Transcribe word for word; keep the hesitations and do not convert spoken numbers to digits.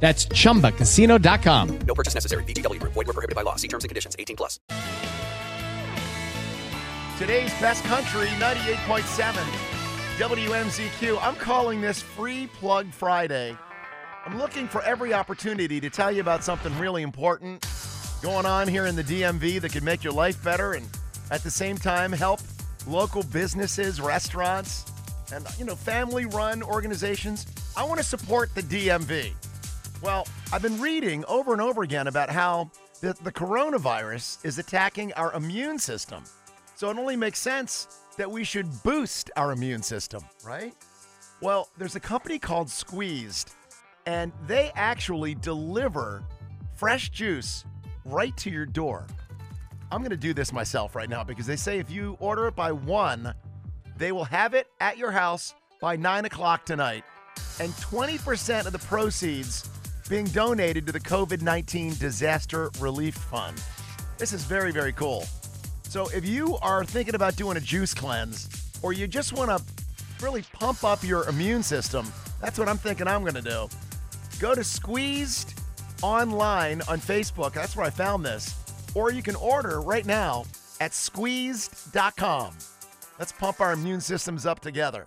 That's chumba casino dot com. No purchase necessary. V G W Group. Void where prohibited by law. See terms and conditions. eighteen plus. Today's Best Country, ninety-eight point seven. W M Z Q. I'm calling this Free Plug Friday. I'm looking for every opportunity to tell you about something really important going on here in the D M V that could make your life better and at the same time help local businesses, restaurants, and, you know, family-run organizations. I want to support the D M V. Well, I've been reading over and over again about how the, the coronavirus is attacking our immune system. So it only makes sense that we should boost our immune system, right? Well, there's a company called Squeezed, and they actually deliver fresh juice right to your door. I'm going to do this myself right now because they say if you order it by one, they will have it at your house by nine o'clock tonight. And twenty percent of the proceeds being donated to the covid nineteen Disaster Relief Fund. This is very, very cool. So if you are thinking about doing a juice cleanse or you just want to really pump up your immune system, that's what I'm thinking I'm going to do. Go to Squeezed Online on Facebook. That's where I found this. Or you can order right now at squeezed dot com. Let's pump our immune systems up together.